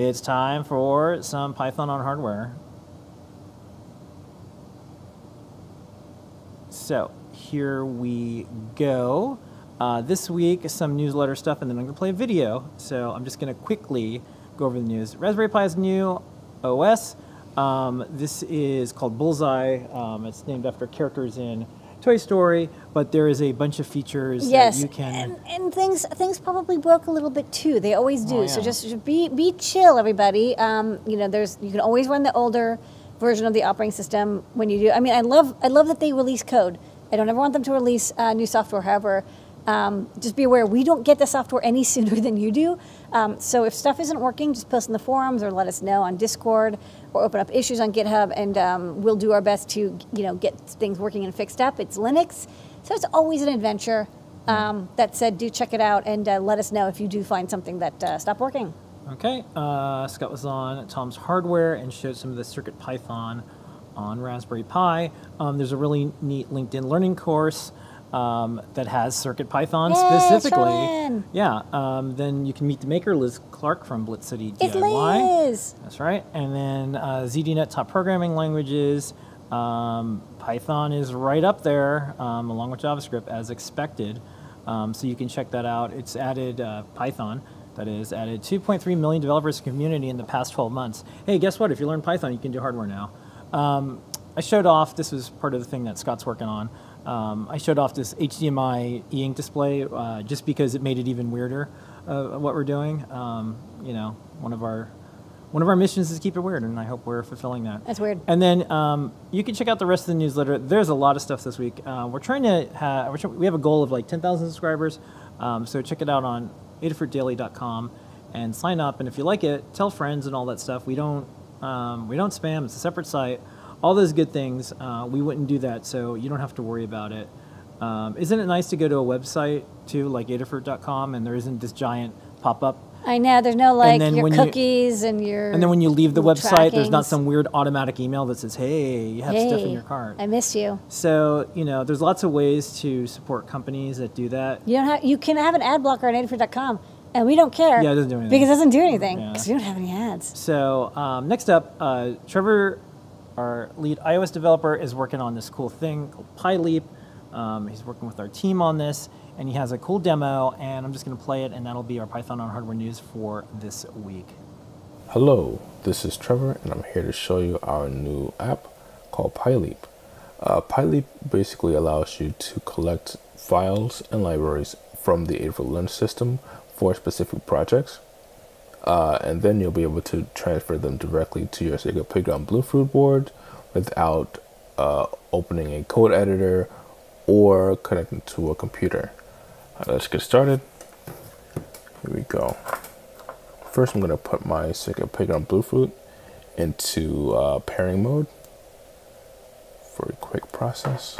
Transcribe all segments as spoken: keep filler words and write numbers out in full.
It's time for some Python on hardware. So here we go. Uh, this week, some newsletter stuff, and then I'm going to play a video. So I'm just going to quickly go over the news. Raspberry Pi's new O S. Um, this is called Bullseye. Um, it's named after characters in Toy Story, but there is a bunch of features yes, that you can... Yes, and, and things things probably broke a little bit too. They always do. Oh, yeah. So just be be chill, everybody. Um, you know, there's you can always run the older version of the operating system when you do. I mean, I love I love that they release code. I don't ever want them to release uh, new software. However, um, just be aware we don't get the software any sooner than you do. Um, so if stuff isn't working, just post in the forums or let us know on Discord, or open up issues on GitHub, and um, we'll do our best to, you know, get things working and fixed up. It's Linux, so it's always an adventure. Um, that said, do check it out, and uh, let us know if you do find something that uh, stopped working. Okay, uh, Scott was on Tom's Hardware and showed some of the CircuitPython on Raspberry Pi. Um, there's a really neat LinkedIn learning course um, that has CircuitPython Yay, specifically. Yeah, um, then you can meet the maker, Liz Clark from Blitz City D I Y. It's Liz! That's right. And then uh, Z D net top programming languages. Um, Python is right up there, um, along with JavaScript, as expected. Um, so you can check that out. It's added uh, Python. That is, added two point three million developers to the community in the past twelve months. Hey, guess what? If you learn Python, you can do hardware now. Um, I showed off, this was part of the thing that Scott's working on, um, I showed off this H D M I e-ink display uh, just because it made it even weirder uh, what we're doing. Um, you know, one of our one of our missions is to keep it weird, and I hope we're fulfilling that. That's weird. And then um, you can check out the rest of the newsletter. There's a lot of stuff this week. Uh, we're trying to ha we're tr we have a goal of like ten thousand subscribers, um, so check it out on adafruit daily dot com and sign up, and if you like it, tell friends and all that stuff. We don't um, we don't spam. It's a separate site, all those good things. Uh, we wouldn't do that, so you don't have to worry about it. Um, isn't it nice to go to a website too, like adafruit dot com, and there isn't this giant pop-up? I know, there's no like your cookies you, and your and then when you leave the website trackings. There's not some weird automatic email that says, hey, you have hey, stuff in your cart. I miss you. So, you know, there's lots of ways to support companies that do that. You don't have you can have an ad blocker on adafruit dot com, and we don't care. Yeah, it doesn't do anything. Because it doesn't do anything. Because yeah. we don't have any ads. So um, next up, uh, Trevor, our lead iOS developer, is working on this cool thing called PyLeap. Um, he's working with our team on this. And he has a cool demo, and I'm just going to play it, and that'll be our Python on Hardware news for this week. Hello, this is Trevor, and I'm here to show you our new app called PyLeap. Uh, PyLeap basically allows you to collect files and libraries from the Adafruit Linux system for specific projects, uh, and then you'll be able to transfer them directly to your Circuit Playground Bluefruit board without uh, opening a code editor or connecting to a computer. Right, let's get started. Here we go. First, I'm going to put my Circuit Playground Bluefruit into uh, pairing mode for a quick process.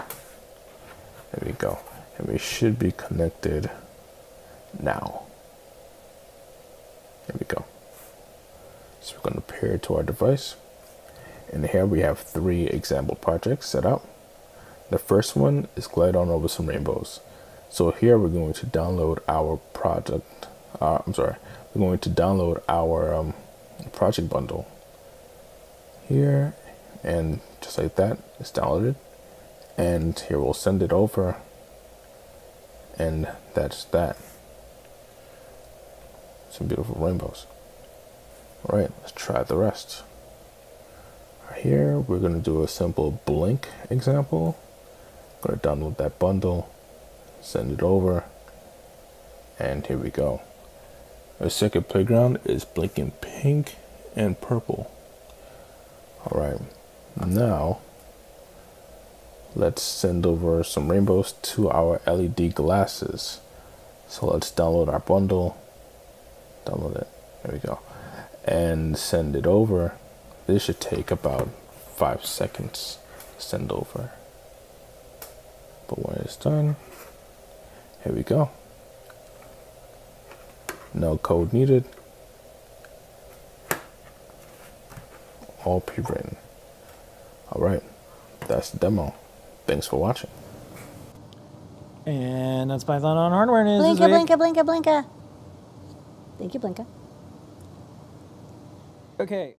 There we go. And we should be connected now. There we go. So we're going to pair it to our device. And here we have three example projects set up. The first one is Glide On Over Some Rainbows. So here we're going to download our project, uh, I'm sorry, we're going to download our um, project bundle here, and just like that, it's downloaded. And here we'll send it over, and that's that. Some beautiful rainbows. All right, let's try the rest. Right here, we're gonna do a simple blink example. Going to download that bundle, send it over, and here we go. Our Circuit Playground is blinking pink and purple. All right, now let's send over some rainbows to our L E D glasses. So let's download our bundle, download it, there we go, and send it over. This should take about five seconds to send over. But when it's done, here we go. No code needed. All pre-written. All right, that's the demo. Thanks for watching. And that's Python on Hardware news. Blinka, blinka, blinka, blinka. Thank you, Blinka. Okay.